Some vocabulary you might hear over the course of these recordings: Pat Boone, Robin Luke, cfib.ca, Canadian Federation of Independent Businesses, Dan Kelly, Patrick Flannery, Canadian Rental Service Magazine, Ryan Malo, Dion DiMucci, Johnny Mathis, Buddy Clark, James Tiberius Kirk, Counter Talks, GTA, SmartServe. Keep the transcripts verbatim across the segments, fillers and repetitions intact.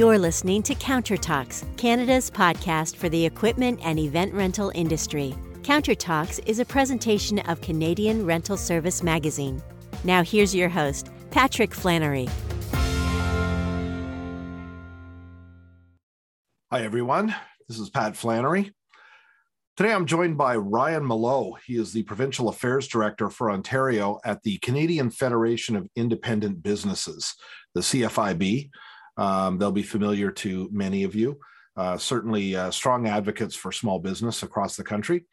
You're listening to Counter Talks, Canada's podcast for the equipment and event rental industry. Counter Talks is a presentation of Canadian Rental Service Magazine. Now here's your host, Patrick Flannery. Hi everyone, this is Pat Flannery. Today I'm joined by Ryan Malo. He is the Provincial Affairs Director for Ontario at the Canadian Federation of Independent Businesses, the C F I B. Um, they'll be familiar to many of you, uh, certainly uh, strong advocates for small business across the country.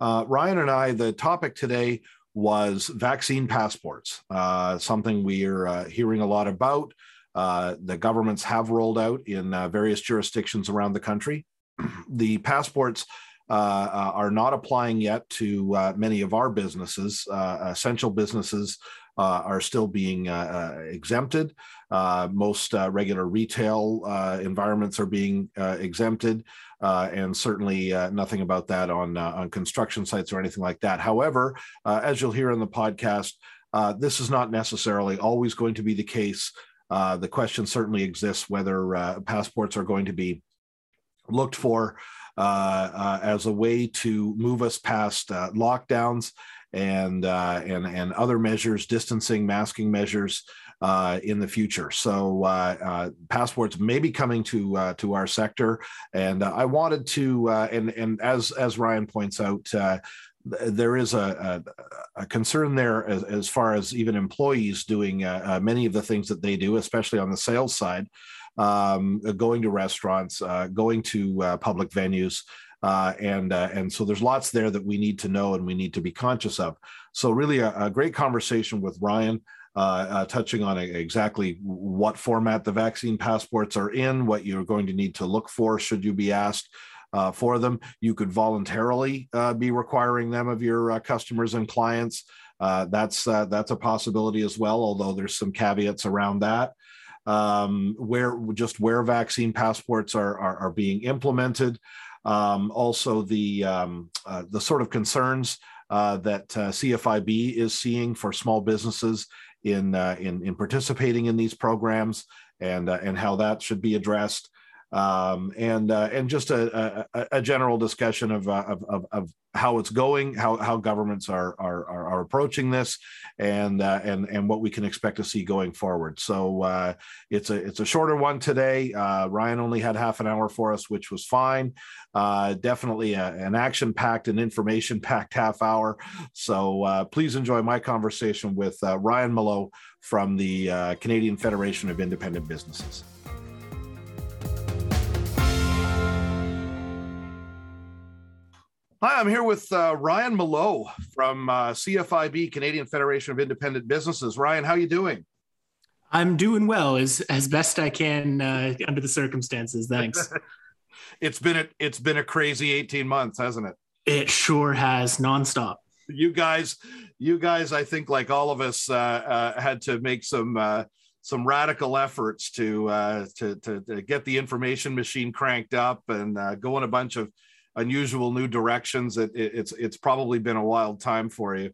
Uh, Ryan and I, the topic today was vaccine passports, uh, something we are uh, hearing a lot about. Uh, the governments have rolled out in uh, various jurisdictions around the country. The passports uh, are not applying yet to uh, many of our businesses. Uh, essential businesses uh, are still being uh, uh, exempted. Uh, most uh, regular retail uh, environments are being uh, exempted, uh, and certainly uh, nothing about that on, uh, on construction sites or anything like that. However, uh, as you'll hear in the podcast, uh, this is not necessarily always going to be the case. Uh, the question certainly exists whether uh, passports are going to be looked for uh, uh, as a way to move us past uh, lockdowns and uh, and and other measures, distancing, masking measures uh, in the future. So uh, uh, passports may be coming to uh, to our sector, and uh, I wanted to uh, and and as as Ryan points out. Uh, There is a, a, a concern there as, as far as even employees doing uh, uh, many of the things that they do, especially on the sales side, um, going to restaurants, uh, going to uh, public venues. Uh, and uh, and so there's lots there that we need to know and we need to be conscious of. So really a, a great conversation with Ryan, uh, uh, touching on exactly what format the vaccine passports are in, what you're going to need to look for should you be asked Uh, for them. You could voluntarily uh, be requiring them of your uh, customers and clients. Uh, that's uh, that's a possibility as well, although there's some caveats around that. Um, where just where vaccine passports are are, are being implemented. Um, also, the um, uh, the sort of concerns uh, that uh, C F I B is seeing for small businesses in uh, in in participating in these programs, and uh, and how that should be addressed. Um, and uh, and just a, a, a general discussion of, uh, of of of how it's going, how how governments are are are approaching this, and uh, and and what we can expect to see going forward. So uh, it's a it's a shorter one today. Uh, Ryan only had half an hour for us, which was fine. Uh, definitely a, an action-packed and information-packed half hour. So uh, please enjoy my conversation with uh, Ryan Malo from the uh, Canadian Federation of Independent Businesses. Hi, I'm here with uh, Ryan Malo from uh, C F I B, Canadian Federation of Independent Businesses. Ryan, how are you doing? I'm doing well, as as best I can uh, under the circumstances. Thanks. It's been a, it's been a crazy eighteen months, hasn't it? It sure has, nonstop. You guys, you guys, I think, like all of us, uh, uh, had to make some uh, some radical efforts to, uh, to to to get the information machine cranked up and uh, go in a bunch of unusual new directions. It, it, it's it's probably been a wild time for you.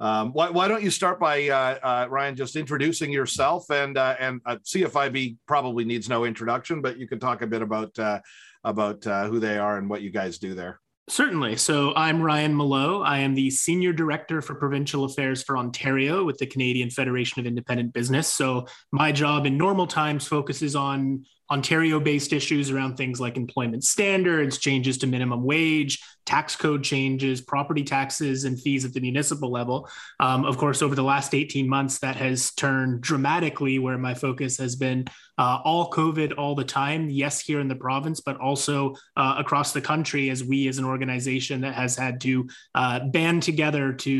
Um, why, why don't you start by uh, uh, Ryan just introducing yourself, and uh, and uh, C F I B probably needs no introduction, but you can talk a bit about uh, about uh, who they are and what you guys do there. Certainly. So I'm Ryan Malo. I am the Senior Director for Provincial Affairs for Ontario with the Canadian Federation of Independent Business. So my job in normal times focuses on Ontario-based issues around things like employment standards, changes to minimum wage, tax code changes, property taxes, and fees at the municipal level. Um, of course, over the last eighteen months, that has turned dramatically, where my focus has been uh, all COVID all the time. Yes, here in the province, but also uh, across the country, as we as an organization that has had to uh, band together to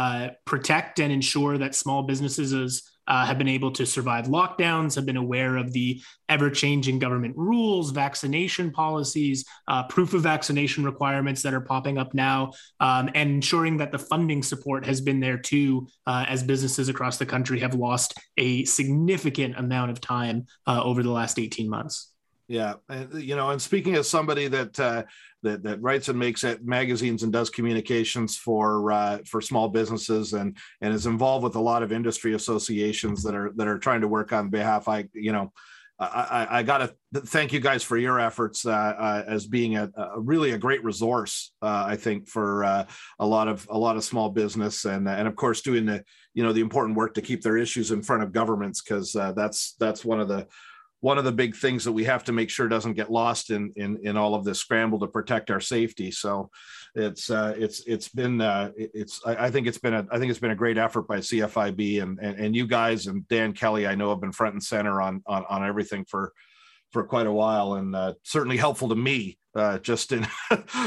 uh, protect and ensure that small businesses is Uh, have been able to survive lockdowns, have been aware of the ever-changing government rules, vaccination policies, uh, proof of vaccination requirements that are popping up now, um, and ensuring that the funding support has been there too, uh, as businesses across the country have lost a significant amount of time uh, over the last eighteen months. Yeah, and, you know, and speaking as somebody that uh, that that writes and makes it magazines and does communications for uh, for small businesses, and and is involved with a lot of industry associations that are that are trying to work on behalf. I, you know, I, I, I got to thank you guys for your efforts uh, uh, as being a, a really a great resource, uh, I think, for uh, a lot of a lot of small business and and of course doing the you know the important work to keep their issues in front of governments, because uh, that's that's one of the one of the big things that we have to make sure doesn't get lost in in in all of this scramble to protect our safety. So it's uh, it's it's been uh, it's I, I think it's been a I think it's been a great effort by C F I B and, and and you guys and Dan Kelly. I know have been front and center on on on everything for for quite a while, and uh, certainly helpful to me uh, just in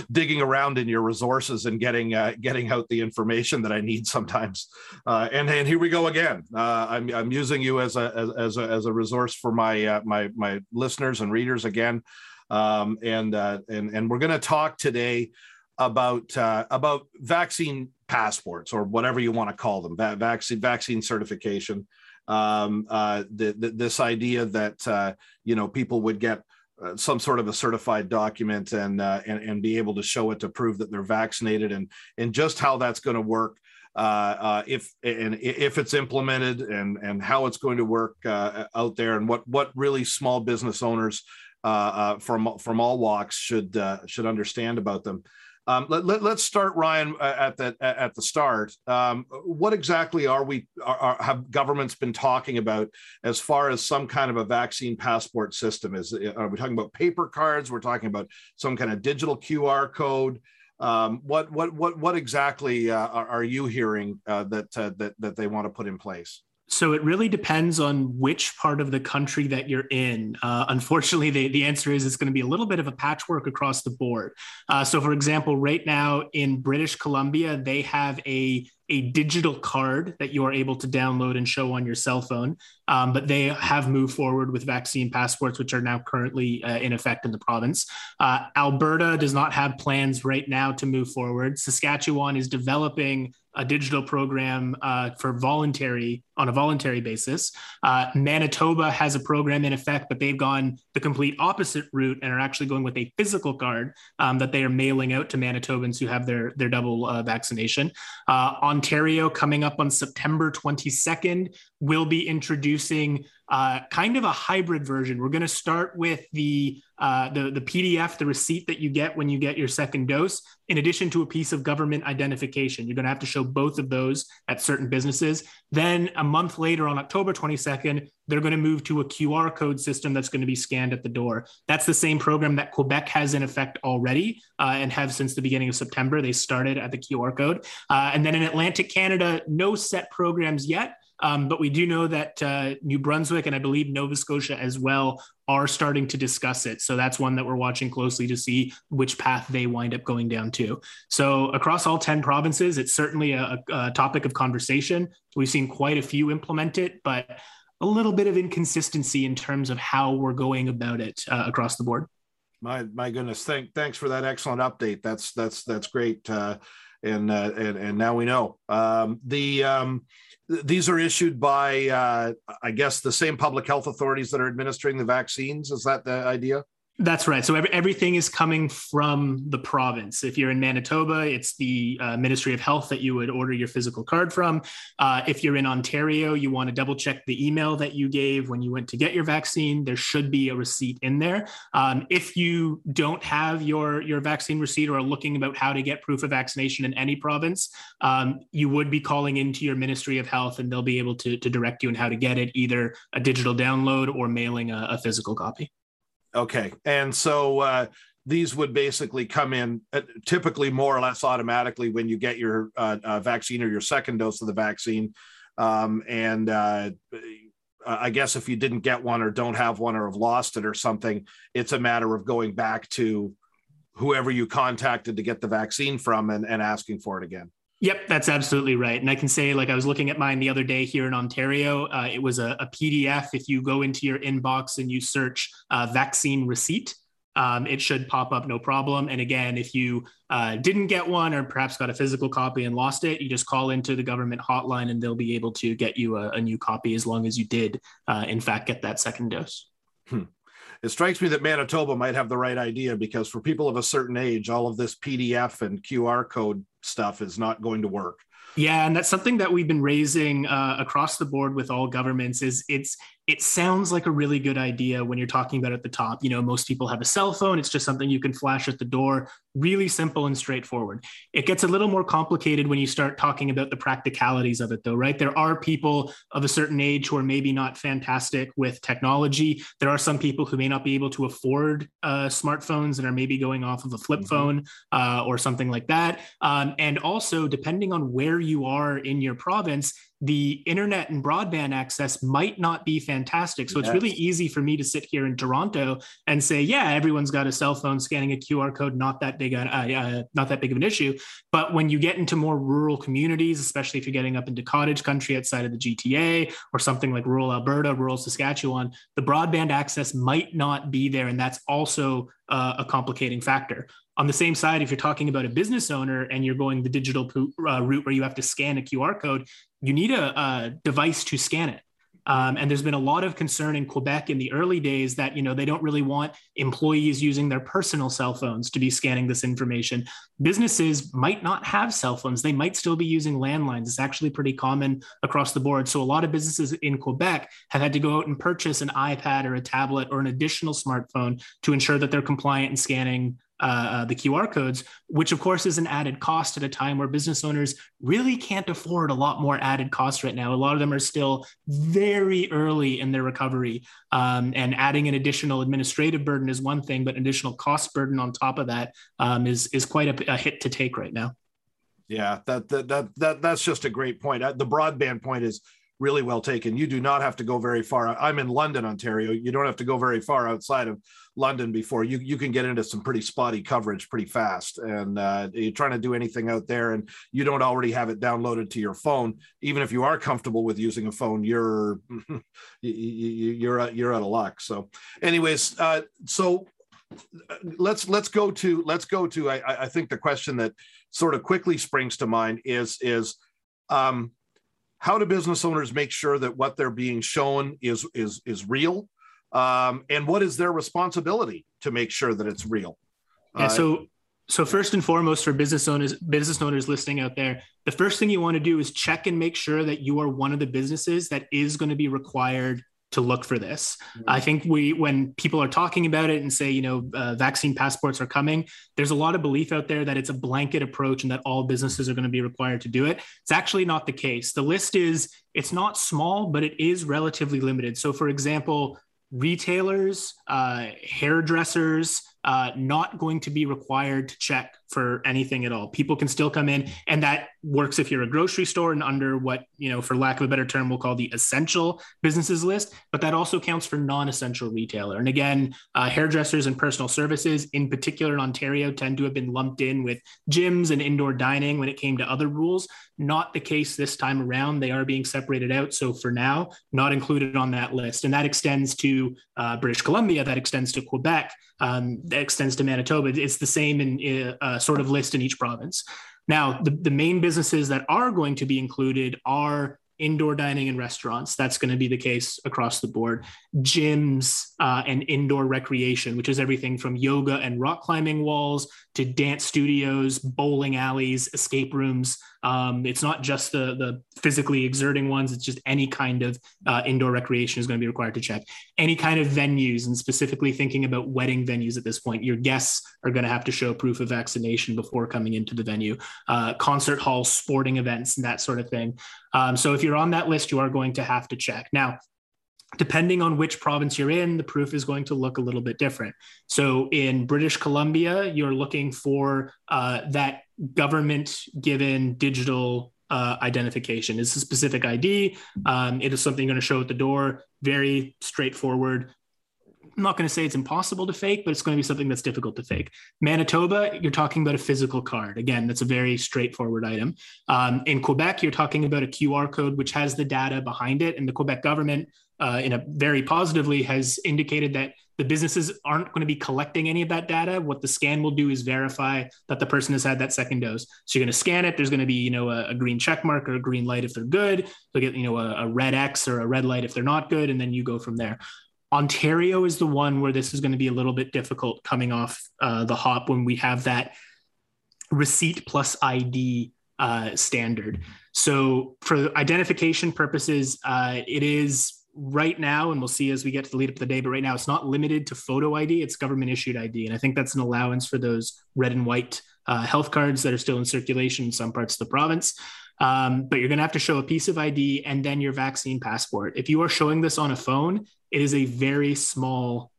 digging around in your resources and getting uh, getting out the information that I need sometimes. Uh, and and here we go again. Uh, I'm I'm using you as a as a, as a resource for my uh, my my listeners and readers again. Um, and uh, and and we're going to talk today about uh, about vaccine passports, or whatever you want to call them, va- vaccine vaccine certification. Um, uh, the, the, this idea that, uh, you know, people would get uh, some sort of a certified document and, uh, and, and be able to show it to prove that they're vaccinated, and, and just how that's going to work, uh, uh, if, and if it's implemented, and, and how it's going to work, uh, out there, and what, what really small business owners, uh, uh from, from all walks should, uh, should understand about them. Um, let, let, let's start, Ryan, at the at the start. Um, what exactly are we are, are, have governments been talking about as far as some kind of a vaccine passport system? Is are we talking about paper cards? We're talking about some kind of digital Q R code. Um, what what what what exactly uh, are, are you hearing uh, that uh, that that they want to put in place? So it really depends on which part of the country that you're in. Uh, unfortunately, the, the answer is it's going to be a little bit of a patchwork across the board. Uh, so, for example, right now in British Columbia, they have a a digital card that you are able to download and show on your cell phone. Um, but they have moved forward with vaccine passports, which are now currently uh, in effect in the province. Uh, Alberta does not have plans right now to move forward. Saskatchewan is developing a digital program uh, for voluntary on a voluntary basis. Uh, Manitoba has a program in effect, but they've gone the complete opposite route and are actually going with a physical card um, that they are mailing out to Manitobans who have their, their double uh, vaccination. Uh, on Ontario, coming up on September twenty-second, will be introducing uh, kind of a hybrid version. We're going to start with the, uh, the the P D F, the receipt that you get when you get your second dose, in addition to a piece of government identification. You're going to have to show both of those at certain businesses. Then a month later, on October twenty-second, they're going to move to a Q R code system that's going to be scanned at the door. That's the same program that Quebec has in effect already uh, and have since the beginning of September. They started at the Q R code. Uh, and then in Atlantic Canada, no set programs yet. Um, but we do know that uh, New Brunswick and I believe Nova Scotia as well are starting to discuss it. So that's one that we're watching closely to see which path they wind up going down to. So across all ten provinces, it's certainly a, a topic of conversation. We've seen quite a few implement it, but a little bit of inconsistency in terms of how we're going about it uh, across the board. My my goodness, thank thanks for that excellent update. That's that's that's great. Uh, and, uh, and and now we know. Um, the um, th- these are issued by uh, I guess the same public health authorities that are administering the vaccines. Is that the idea? That's right. So every, everything is coming from the province. If you're in Manitoba, it's the uh, Ministry of Health that you would order your physical card from. Uh, if you're in Ontario, you want to double check the email that you gave when you went to get your vaccine. There should be a receipt in there. Um, if you don't have your, your vaccine receipt or are looking about how to get proof of vaccination in any province, um, you would be calling into your Ministry of Health and they'll be able to, to direct you on how to get it, either a digital download or mailing a, a physical copy. Okay. And so uh, these would basically come in uh, typically more or less automatically when you get your uh, uh, vaccine or your second dose of the vaccine. Um, and uh, I guess if you didn't get one or don't have one or have lost it or something, it's a matter of going back to whoever you contacted to get the vaccine from and, and asking for it again. Yep, that's absolutely right. And I can say, like, I was looking at mine the other day here in Ontario. Uh, it was a, a P D F. If you go into your inbox and you search uh, vaccine receipt, um, it should pop up, no problem. And again, if you uh, didn't get one or perhaps got a physical copy and lost it, you just call into the government hotline and they'll be able to get you a, a new copy as long as you did, uh, in fact, get that second dose. Hmm. It strikes me that Manitoba might have the right idea, because for people of a certain age, all of this P D F and Q R code stuff is not going to work. Yeah, and that's something that we've been raising uh, across the board with all governments. Is it's it sounds like a really good idea when you're talking about at the top. You know, most people have a cell phone. It's just something you can flash at the door. Really simple and straightforward. It gets a little more complicated when you start talking about the practicalities of it, though, right? There are people of a certain age who are maybe not fantastic with technology. There are some people who may not be able to afford uh, smartphones and are maybe going off of a flip mm-hmm. phone uh, or something like that. Um, and also, depending on where you are in your province, the internet and broadband access might not be fantastic. So yes. It's really easy for me to sit here in Toronto and say, yeah, everyone's got a cell phone, scanning a Q R code, not that big, uh, uh, not that big of an issue. But when you get into more rural communities, especially if you're getting up into cottage country outside of the G T A or something like rural Alberta, rural Saskatchewan, the broadband access might not be there. And that's also uh, a complicating factor. On the same side, if you're talking about a business owner and you're going the digital uh, route where you have to scan a Q R code, you need a, a device to scan it. Um, and there's been a lot of concern in Quebec in the early days that, you know, they don't really want employees using their personal cell phones to be scanning this information. Businesses might not have cell phones. They might still be using landlines. It's actually pretty common across the board. So a lot of businesses in Quebec have had to go out and purchase an iPad or a tablet or an additional smartphone to ensure that they're compliant in scanning Uh, the Q R codes, which of course is an added cost at a time where business owners really can't afford a lot more added costs right now. A lot of them are still very early in their recovery. Um, and adding an additional administrative burden is one thing, but an additional cost burden on top of that um, is, is quite a, a hit to take right now. Yeah, that, that, that, that, that's just a great point. The broadband point is really well taken. You do not have to go very far. I'm in London, Ontario. You don't have to go very far outside of London before you you can get into some pretty spotty coverage pretty fast. And uh, you're trying to do anything out there and you don't already have it downloaded to your phone. Even if you are comfortable with using a phone, you're you're you're out of luck. So, anyways, uh, so let's let's go to let's go to I, I think the question that sort of quickly springs to mind is is. Um, How do business owners make sure that what they're being shown is is is real, um, and what is their responsibility to make sure that it's real? Yeah, uh, so, so first and foremost, for business owners, business owners listening out there, the first thing you want to do is check and make sure that you are one of the businesses that is going to be required to look for this. Mm-hmm. I think we, when people are talking about it and say, you know, uh, vaccine passports are coming, there's a lot of belief out there that it's a blanket approach and that all businesses are going to be required to do it. It's actually not the case. The list is, it's not small, but it is relatively limited. So for example, retailers, uh, hairdressers, uh, not going to be required to check for anything at all. People can still come in, and that works if you're a grocery store and under what, you know, for lack of a better term, we'll call the essential businesses list, but that also counts for non-essential retailer. And again, uh, hairdressers and personal services in particular in Ontario tend to have been lumped in with gyms and indoor dining when it came to other rules. Not the case this time around. They are being separated out. So for now, not included on that list. And that extends to uh, British Columbia, that extends to Quebec, um, that extends to Manitoba. It's the same in uh, sort of list in each province. Now, the, the main businesses that are going to be included are indoor dining and restaurants. That's going to be the case across the board. Gyms uh, and indoor recreation, which is everything from yoga and rock climbing walls to dance studios, bowling alleys, escape rooms. Um, it's not just the, the physically exerting ones. It's just any kind of uh, indoor recreation is going to be required to check. Any kind of venues, and specifically thinking about wedding venues at this point, your guests are going to have to show proof of vaccination before coming into the venue. Uh, concert halls, sporting events, and that sort of thing. Um, so if you're on that list, you are going to have to check. Now, depending on which province you're in, the proof is going to look a little bit different. So in British Columbia, you're looking for uh, that government-given digital uh, identification. It's a specific I D. Um, it is something you're going to show at the door. Very straightforward. I'm not going to say it's impossible to fake, but it's going to be something that's difficult to fake. Manitoba, you're talking about a physical card. Again, that's a very straightforward item. Um, in Quebec, you're talking about a Q R code, which has the data behind it. And the Quebec government, uh, in a very positively, has indicated that the businesses aren't going to be collecting any of that data. What the scan will do is verify that the person has had that second dose. So you're going to scan it. There's going to be, you know, a, a green check mark or a green light if they're good. They'll get, you know, a, a red X or a red light if they're not good. And then you go from there. Ontario is the one where this is going to be a little bit difficult coming off uh, the hop when we have that receipt plus I D uh, standard. So for identification purposes, uh, it is right now, and we'll see as we get to the lead up of the day, but right now it's not limited to photo I D, it's government issued I D. And I think that's an allowance for those red and white uh, health cards that are still in circulation in some parts of the province. Um, but you're going to have to show a piece of I D and then your vaccine passport. If you are showing this on a phone, it is a very small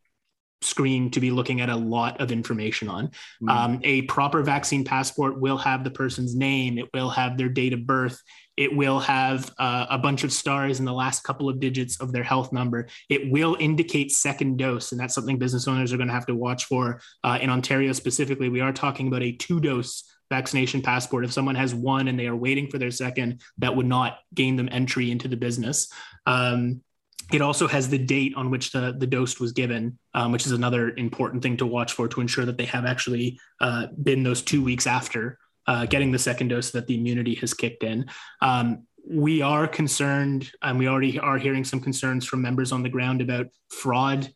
screen to be looking at a lot of information on. Mm-hmm. Um, a proper vaccine passport will have the person's name. It will have their date of birth. It will have uh, a bunch of stars in the last couple of digits of their health number. It will indicate second dose. And that's something business owners are going to have to watch for. Uh, in Ontario specifically, we are talking about a two dose vaccination passport. If someone has one and they are waiting for their second, that would not gain them entry into the business. Um, It also has the date on which the, the dose was given, um, which is another important thing to watch for, to ensure that they have actually uh, been those two weeks after uh, getting the second dose, so that the immunity has kicked in. Um, we are concerned, and we already are hearing some concerns from members on the ground about fraud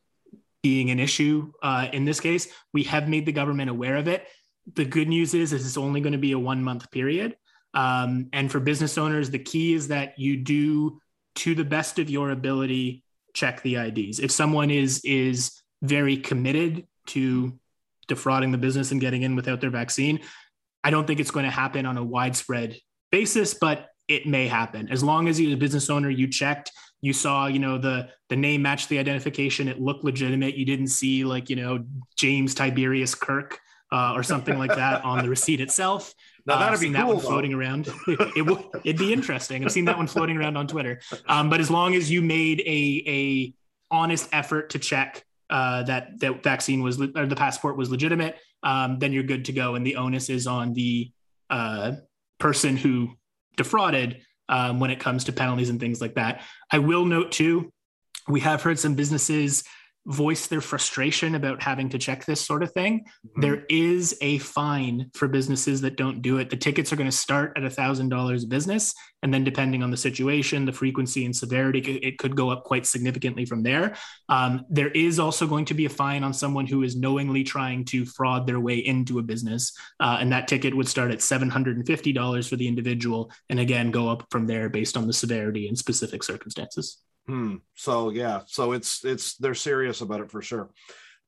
being an issue. Uh, in this case, we have made the government aware of it. The good news is, is it's only going to be a one month period. Um, and for business owners, the key is that you do, to the best of your ability, check the I Ds. If someone is is very committed to defrauding the business and getting in without their vaccine, I don't think it's going to happen on a widespread basis, but it may happen. As long as you, the business owner, you checked, you saw, you know, the the name matched the identification, it looked legitimate. You didn't see like, you know, James Tiberius Kirk uh, or something like that on the receipt itself. Now that'd uh, I've seen be cool, that one though. Floating around. it, it will, it'd be interesting. I've seen that one floating around on Twitter. Um, but as long as you made a a honest effort to check uh, that that vaccine was le- or the passport was legitimate, um, then you're good to go. And the onus is on the uh, person who defrauded um, when it comes to penalties and things like that. I will note too, we have heard some businesses voice their frustration about having to check this sort of thing. Mm-hmm. There is a fine for businesses that don't do it. The tickets are going to start at one thousand dollars a business. And then depending on the situation, the frequency and severity, it could go up quite significantly from there. Um, there is also going to be a fine on someone who is knowingly trying to fraud their way into a business. Uh, and that ticket would start at seven hundred fifty dollars for the individual. And again, go up from there based on the severity and specific circumstances. Hmm. So, yeah, so it's, it's, they're serious about it for sure.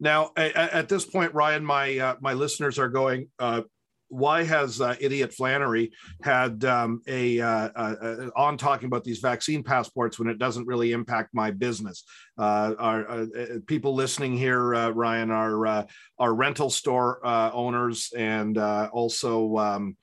Now at, at this point, Ryan, my, uh, my listeners are going, uh, why has uh, idiot Flannery had um, a, uh, uh, on talking about these vaccine passports when it doesn't really impact my business? Uh, are, uh, people listening here, uh, Ryan, are, uh, are rental store uh, owners and uh, also um,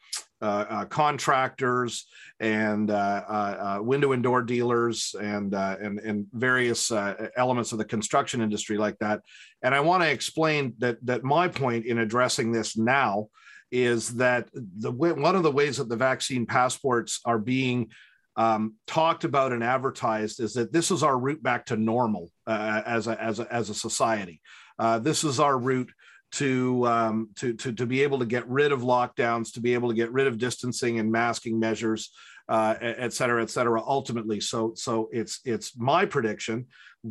Uh, uh, contractors and uh, uh, uh, window and door dealers and uh, and, and various uh, elements of the construction industry like that. And I want to explain that that my point in addressing this now is that the way, one of the ways that the vaccine passports are being um, talked about and advertised is that this is our route back to normal uh, as a as a as a society. Uh, this is our route to um, to to to be able to get rid of lockdowns, to be able to get rid of distancing and masking measures, uh, et cetera, et cetera. Ultimately, so so it's it's my prediction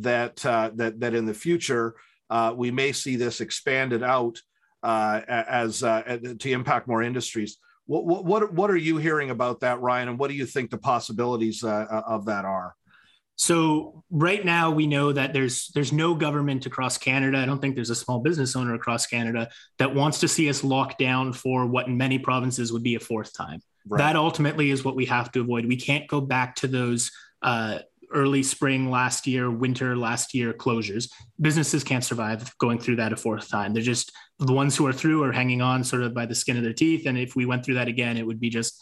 that uh, that that in the future uh, we may see this expanded out uh, as uh, to impact more industries. What what what are you hearing about that, Ryan? And what do you think the possibilities uh, of that are? So right now we know that there's there's no government across Canada. I don't think there's a small business owner across Canada that wants to see us locked down for what in many provinces would be a fourth time. Right. That ultimately is what we have to avoid. We can't go back to those uh, early spring last year, winter last year closures. Businesses can't survive going through that a fourth time. They're just, the ones who are through are hanging on sort of by the skin of their teeth. And if we went through that again, it would be just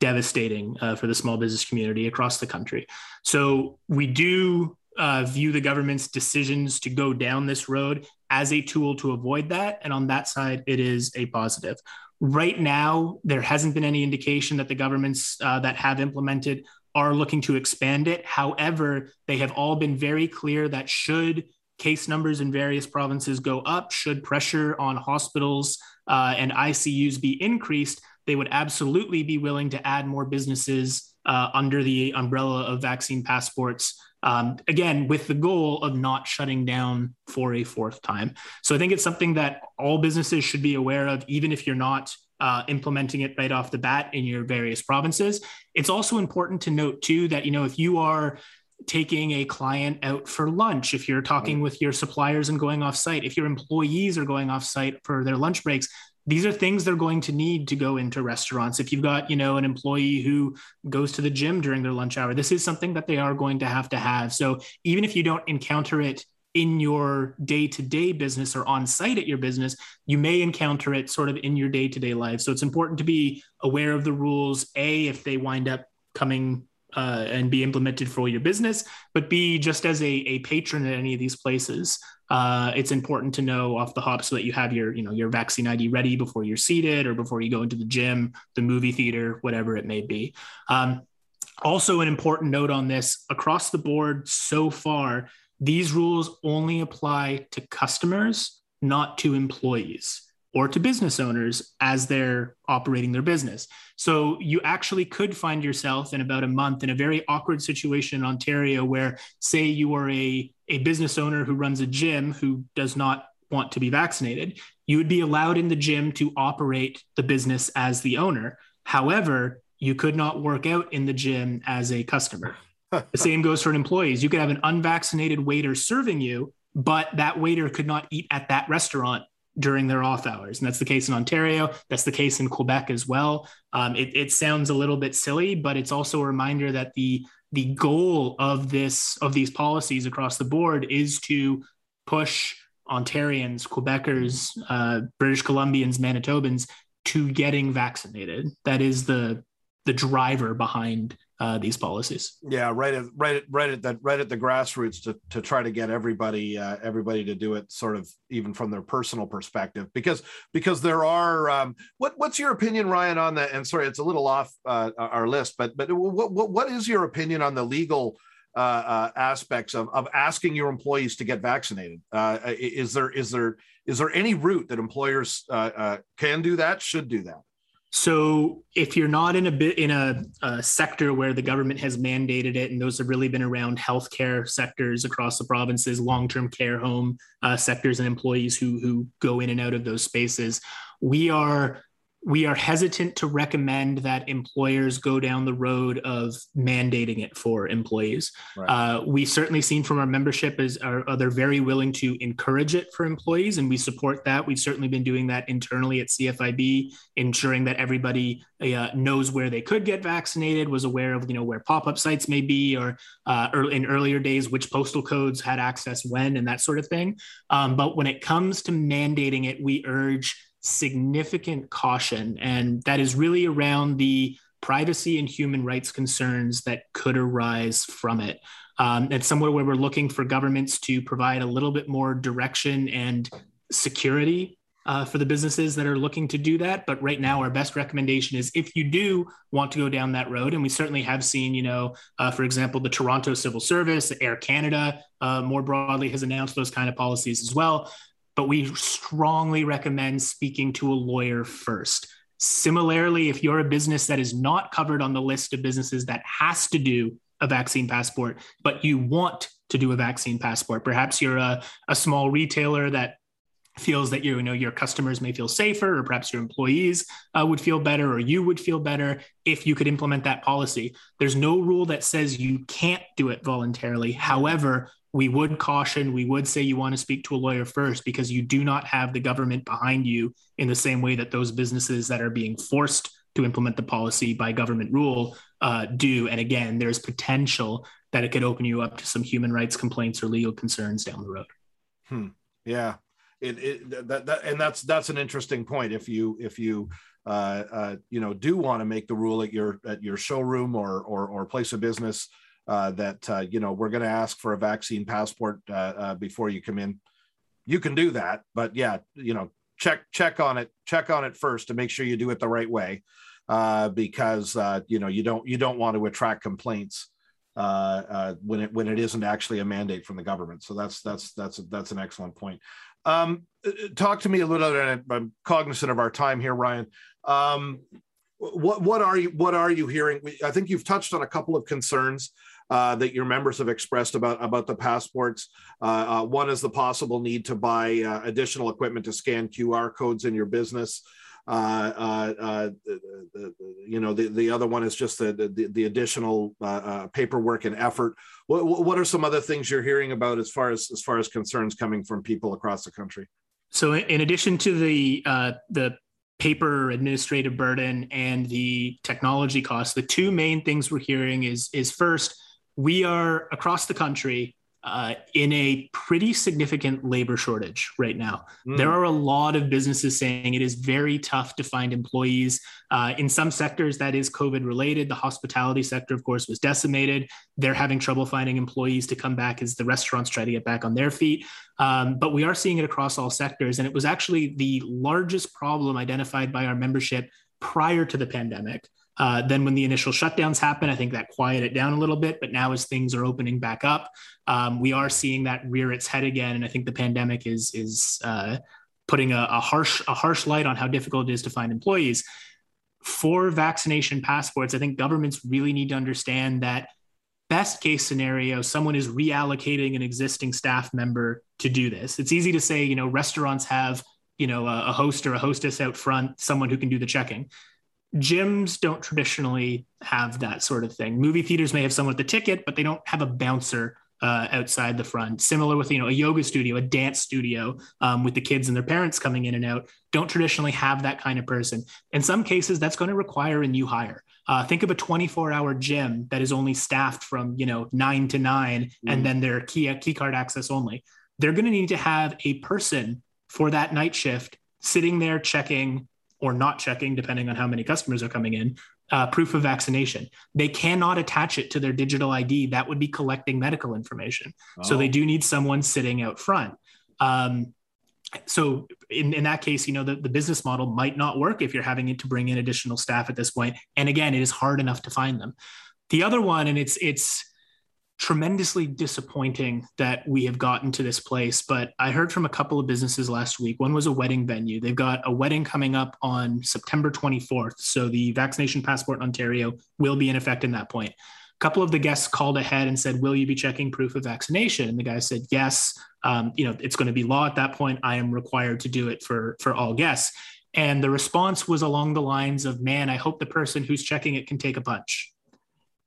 devastating uh, for the small business community across the country. So we do uh, view the government's decisions to go down this road as a tool to avoid that. And on that side, it is a positive. Right now, there hasn't been any indication that the governments uh, that have implemented are looking to expand it. However, they have all been very clear that should case numbers in various provinces go up, should pressure on hospitals uh, and I C Us be increased, they would absolutely be willing to add more businesses uh, under the umbrella of vaccine passports, um, again, with the goal of not shutting down for a fourth time. So I think it's something that all businesses should be aware of, even if you're not uh, implementing it right off the bat in your various provinces. It's also important to note, too, that, you know, if you are taking a client out for lunch, if you're talking with your suppliers and going off site, if your employees are going off site for their lunch breaks, these are things they're going to need to go into restaurants. If you've got, you know, an employee who goes to the gym during their lunch hour, this is something that they are going to have to have. So even if you don't encounter it in your day-to-day business or on site at your business, you may encounter it sort of in your day-to-day life. So it's important to be aware of the rules, A, if they wind up coming uh, and be implemented for your business, but B, just as a, a patron at any of these places, uh, it's important to know off the hop so that you have your, you know, your vaccine I D ready before you're seated or before you go into the gym, the movie theater, whatever it may be. Um, also an important note on this, across the board so far, these rules only apply to customers, not to employees or to business owners as they're operating their business. So you actually could find yourself in about a month in a very awkward situation in Ontario where, say, you are a, a business owner who runs a gym who does not want to be vaccinated. You would be allowed in the gym to operate the business as the owner. However, you could not work out in the gym as a customer. The same goes for employees. You could have an unvaccinated waiter serving you, but that waiter could not eat at that restaurant during their off hours. And that's the case in Ontario. That's the case in Quebec as well. Um, it, it sounds a little bit silly, but it's also a reminder that the the goal of this of these policies across the board is to push Ontarians, Quebecers, uh, British Columbians, Manitobans to getting vaccinated. That is the the driver behind Uh, these policies. Yeah, right at right at right at that right at the grassroots to to try to get everybody uh, everybody to do it, sort of even from their personal perspective, because because there are um, what what's your opinion, Ryan, on that? And sorry, it's a little off uh, our list, but but what what what is your opinion on the legal uh, uh, aspects of of asking your employees to get vaccinated? Uh, is there is there is there any route that employers uh, uh, can do that, should do that? So if you're not in a bit in a, a sector where the government has mandated it, and those have really been around healthcare sectors across the provinces, long-term care home uh, sectors, and employees who who go in and out of those spaces, we are we are hesitant to recommend that employers go down the road of mandating it for employees. Right. Uh, we've certainly seen from our membership is are, are they're very willing to encourage it for employees, and we support that. We've certainly been doing that internally at C F I B, ensuring that everybody uh, knows where they could get vaccinated, was aware of, you know, where pop-up sites may be, or uh, early, in earlier days, which postal codes had access when, and that sort of thing. Um, but when it comes to mandating it, we urge significant caution. And that is really around the privacy and human rights concerns that could arise from it. Um, and somewhere where we're looking for governments to provide a little bit more direction and security uh, for the businesses that are looking to do that. But right now, our best recommendation is if you do want to go down that road, and we certainly have seen, you know, uh, for example, the Toronto Civil Service, Air Canada, uh, more broadly has announced those kind of policies as well. But we strongly recommend speaking to a lawyer first. Similarly, if you're a business that is not covered on the list of businesses that has to do a vaccine passport, but you want to do a vaccine passport, perhaps you're a, a small retailer that feels that, you know, your customers may feel safer, or perhaps your employees uh, would feel better, or you would feel better if you could implement that policy. There's no rule that says you can't do it voluntarily. However, we would caution, we would say you want to speak to a lawyer first, because you do not have the government behind you in the same way that those businesses that are being forced to implement the policy by government rule uh, do. And again, there's potential that it could open you up to some human rights complaints or legal concerns down the road. Hmm. Yeah. It, it that, that and that's that's an interesting point. If you if you uh, uh, you know do want to make the rule at your at your showroom or or, or place of business uh, that uh, you know we're going to ask for a vaccine passport uh, uh, before you come in, you can do that. But yeah, you know check check on it check on it first to make sure you do it the right way, uh, because uh, you know you don't you don't want to attract complaints uh, uh, when it when it isn't actually a mandate from the government. So that's that's that's that's an excellent point. Um, talk to me a little bit, and I'm cognizant of our time here, Ryan. Um, what, what are you, what are you hearing? I think you've touched on a couple of concerns uh, that your members have expressed about, about the passports. Uh, uh, one is the possible need to buy uh, additional equipment to scan Q R codes in your business. Uh, uh, uh, the, the, the, you know, the, the other one is just the, the, the additional uh, uh, paperwork and effort. What, what are some other things you're hearing about as far as as far as concerns coming from people across the country? So in addition to the uh, the paper administrative burden and the technology costs, the two main things we're hearing is, is first, we are across the country Uh, in a pretty significant labor shortage right now. Mm. There are a lot of businesses saying it is very tough to find employees. Uh, in some sectors, that is COVID related. The hospitality sector, of course, was decimated. They're having trouble finding employees to come back as the restaurants try to get back on their feet. Um, but we are seeing it across all sectors. And it was actually the largest problem identified by our membership prior to the pandemic. Uh, then when the initial shutdowns happened, I think that quieted it down a little bit. But now as things are opening back up, um, we are seeing that rear its head again. And I think the pandemic is is uh, putting a, a harsh a harsh light on how difficult it is to find employees. For vaccination passports, I think governments really need to understand that best case scenario, someone is reallocating an existing staff member to do this. It's easy to say, you know, restaurants have, you know, a, a host or a hostess out front, someone who can do the checking. Gyms don't traditionally have that sort of thing. Movie theaters may have someone with the ticket, but they don't have a bouncer uh, outside the front. Similar with, you know, a yoga studio, a dance studio um, with the kids and their parents coming in and out, don't traditionally have that kind of person. In some cases, that's going to require a new hire. Uh, think of a twenty-four hour gym that is only staffed from, you know, nine to nine, mm-hmm. and then their key, key card access only. They're going to need to have a person for that night shift sitting there checking or not checking, depending on how many customers are coming in, uh, proof of vaccination. They cannot attach it to their digital I D. That would be collecting medical information. Oh. So they do need someone sitting out front. Um, so in, in that case, you know, the, the business model might not work if you're having it to bring in additional staff at this point. And again, it is hard enough to find them. The other one, and it's it's tremendously disappointing that we have gotten to this place, but I heard from a couple of businesses last week. One was a wedding venue. They've got a wedding coming up on September twenty-fourth. So the vaccination passport in Ontario will be in effect in that point. A couple of the guests called ahead and said, will you be checking proof of vaccination? And the guy said, yes, um, you know, it's going to be law at that point. I am required to do it for, for all guests. And the response was along the lines of, man, I hope the person who's checking it can take a punch.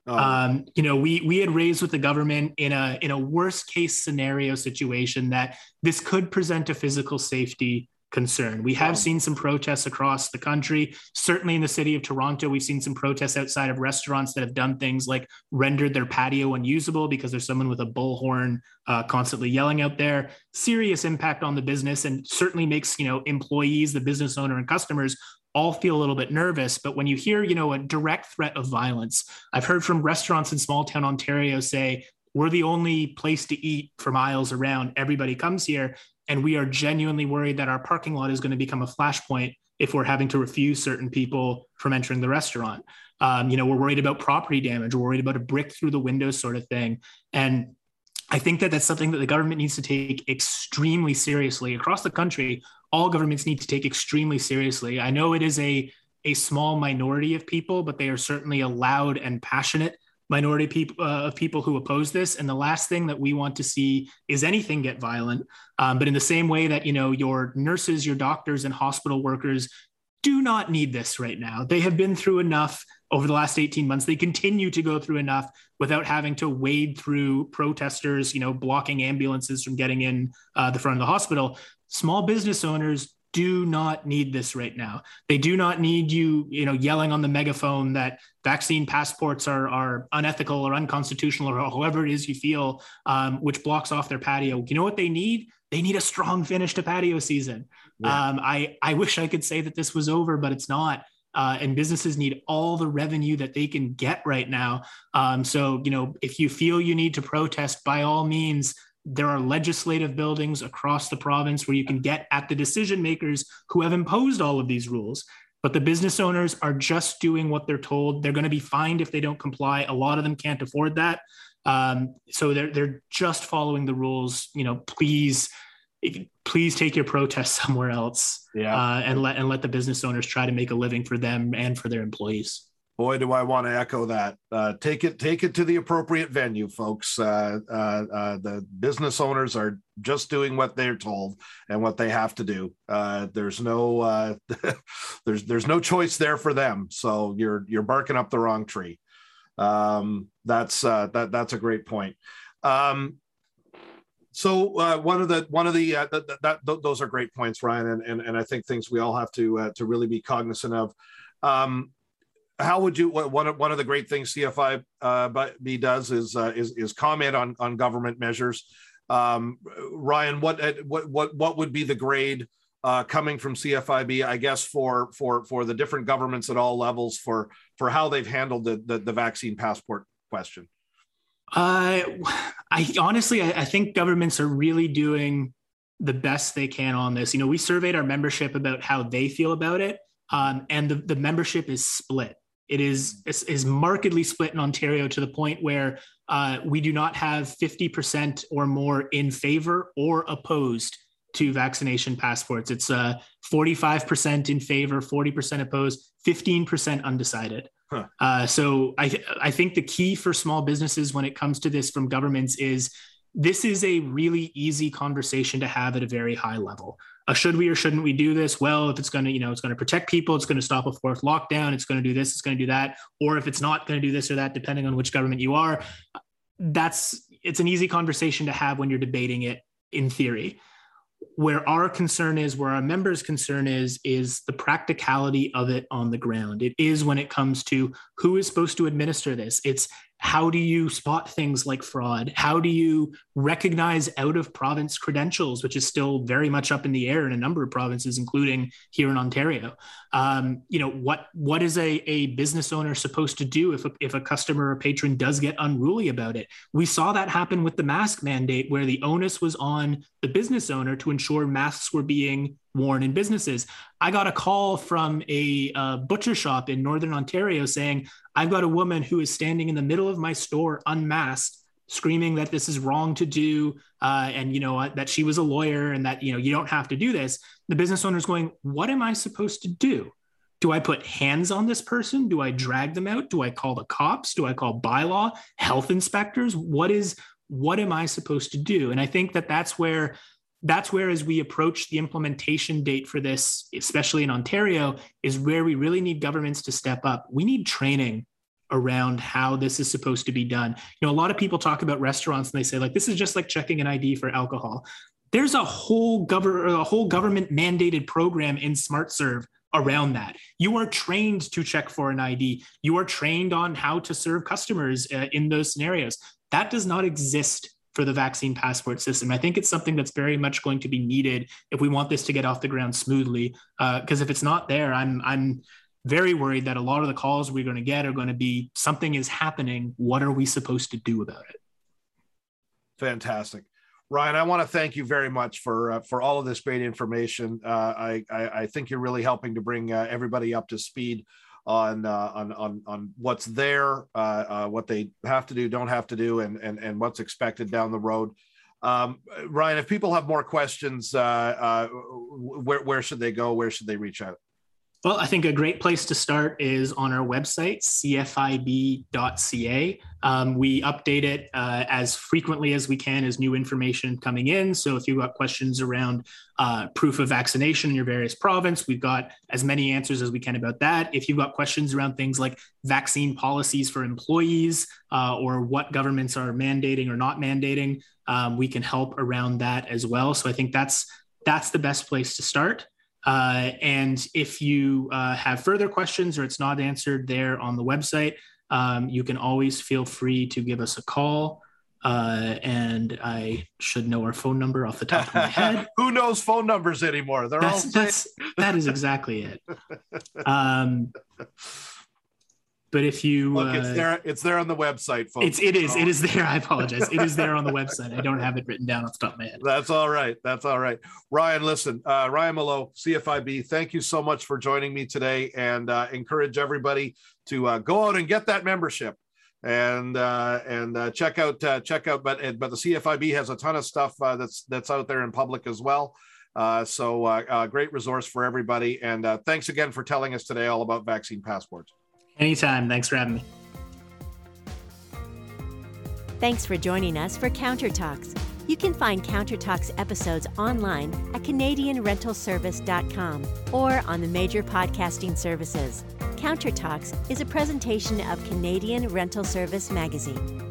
Oh. Um, you know, we, we had raised with the government in a, in a worst case scenario situation that this could present a physical safety concern. We have oh. seen some protests across the country, certainly in the city of Toronto. We've seen some protests outside of restaurants that have done things like rendered their patio unusable because there's someone with a bullhorn uh, constantly yelling out there. Serious impact on the business, and certainly makes, you know, employees, the business owner, and customers all feel a little bit nervous. But when you hear, you know, a direct threat of violence, I've heard from restaurants in small town Ontario say, we're the only place to eat for miles around. Everybody comes here, and we are genuinely worried that our parking lot is going to become a flashpoint if we're having to refuse certain people from entering the restaurant. Um, you know, we're worried about property damage. We're worried about a brick through the window sort of thing. And I think that that's something that the government needs to take extremely seriously across the country. All governments need to take extremely seriously. I know it is a, a small minority of people, but they are certainly a loud and passionate minority people, uh, of people who oppose this. And the last thing that we want to see is anything get violent. Um, but in the same way that, you know, your nurses, your doctors, and hospital workers do not need this right now. They have been through enough over the last eighteen months. They continue to go through enough without having to wade through protesters, you know, blocking ambulances from getting in uh, the front of the hospital. Small business owners do not need this right now. They do not need you, you know, yelling on the megaphone that vaccine passports are, are unethical or unconstitutional, or however it is you feel, um, which blocks off their patio. You know what they need? They need a strong finish to patio season. Yeah. Um, I, I wish I could say that this was over, but it's not. Uh, and businesses need all the revenue that they can get right now. Um, so, you know, if you feel you need to protest, by all means, there are legislative buildings across the province where you can get at the decision makers who have imposed all of these rules. But the business owners are just doing what they're told. They're going to be fined if they don't comply. A lot of them can't afford that. Um, so they're, they're just following the rules. You know, please, please take your protest somewhere else. Yeah. uh, and let, and let the business owners try to make a living for them and for their employees. Boy, do I want to echo that. Uh, take it, take it to the appropriate venue, folks. Uh, uh, uh, the business owners are just doing what they're told and what they have to do. Uh, there's no, uh, there's there's no choice there for them. So you're you're barking up the wrong tree. Um, that's uh, that that's a great point. Um, So uh, one of the one of the uh, th th that th those are great points, Ryan, and and and I think things we all have to uh, to really be cognizant of. Um, how would you one of one of the great things C F I B uh, does is uh, is is comment on on government measures. Um, Ryan, what what what what would be the grade uh, coming from C F I B? I guess for for for the different governments at all levels for for how they've handled the the, the vaccine passport question. Uh, I honestly, I, I think governments are really doing the best they can on this. You know, we surveyed our membership about how they feel about it. Um, and the, the membership is split. It is, is, is markedly split in Ontario to the point where uh, we do not have fifty percent or more in favor or opposed to vaccination passports. It's uh, forty-five percent in favor, forty percent opposed, fifteen percent undecided. Huh. Uh, so I, th I think the key for small businesses when it comes to this from governments is this is a really easy conversation to have at a very high level. Uh, should we or shouldn't we do this? Well, if it's going to, you know, it's going to protect people, it's going to stop a fourth lockdown, it's going to do this, it's going to do that. Or if it's not going to do this or that, depending on which government you are, that's, it's an easy conversation to have when you're debating it in theory. Where our concern is, where our members' concern is, is the practicality of it on the ground. It is when it comes to who is supposed to administer this. It's how do you spot things like fraud? How do you recognize out-of-province credentials, which is still very much up in the air in a number of provinces, including here in Ontario? Um, you know, what what is a, a business owner supposed to do if a, if a customer or patron does get unruly about it? We saw that happen with the mask mandate, where the onus was on the business owner to ensure masks were being worn in businesses. I got a call from a uh, butcher shop in Northern Ontario saying, I've got a woman who is standing in the middle of my store unmasked, screaming that this is wrong to do. Uh, and, you know, uh, that she was a lawyer and that, you know, you don't have to do this. The business owner's going, what am I supposed to do? Do I put hands on this person? Do I drag them out? Do I call the cops? Do I call bylaw, health inspectors? What is, what am I supposed to do? And I think that that's where That's where, as we approach the implementation date for this, especially in Ontario, is where we really need governments to step up. We need training around how this is supposed to be done. You know, a lot of people talk about restaurants and they say, like, this is just like checking an I D for alcohol. There's a whole, gov- a whole government mandated program in SmartServe around that. You are trained to check for an I D. You are trained on how to serve customers uh, in those scenarios. That does not exist for the vaccine passport system. I think it's something that's very much going to be needed if we want this to get off the ground smoothly. Because uh, if it's not there, I'm I'm very worried that a lot of the calls we're going to get are going to be something is happening. What are we supposed to do about it? Fantastic, Ryan. I want to thank you very much for uh, for all of this great information. Uh, I, I I think you're really helping to bring uh, everybody up to speed on, uh, on on on what's there, uh, uh, what they have to do, don't have to do, and and and what's expected down the road. Um, Ryan, if people have more questions, uh, uh, where where should they go? Where should they reach out? Well, I think a great place to start is on our website, C F I B dot C A. Um, we update it uh, as frequently as we can as new information coming in. So if you've got questions around uh, proof of vaccination in your various province, we've got as many answers as we can about that. If you've got questions around things like vaccine policies for employees uh, or what governments are mandating or not mandating, um, we can help around that as well. So I think that's, that's the best place to start. Uh, and if you uh, have further questions or it's not answered there on the website, um, you can always feel free to give us a call. Uh, and I should know our phone number off the top of my head. Who knows phone numbers anymore? They're that's, all that's, that is exactly it. Um, but if you, Look, uh, it's there, it's there on the website, folks. It's, it is, oh. it is there. I apologize. It is there on the website. I don't have it written down off the top of my head. That's all right. That's all right. Ryan, listen, uh, Ryan Malo, C F I B, thank you so much for joining me today, and uh, encourage everybody to uh, go out and get that membership and, uh, and uh, check out, uh, check out, but, but the C F I B has a ton of stuff uh, that's, that's out there in public as well. Uh, so uh, a great resource for everybody. And uh, thanks again for telling us today all about vaccine passports. Anytime. Thanks for having me. Thanks for joining us for Counter Talks. You can find Counter Talks episodes online at Canadian Rental Service dot com or on the major podcasting services. Counter Talks is a presentation of Canadian Rental Service Magazine.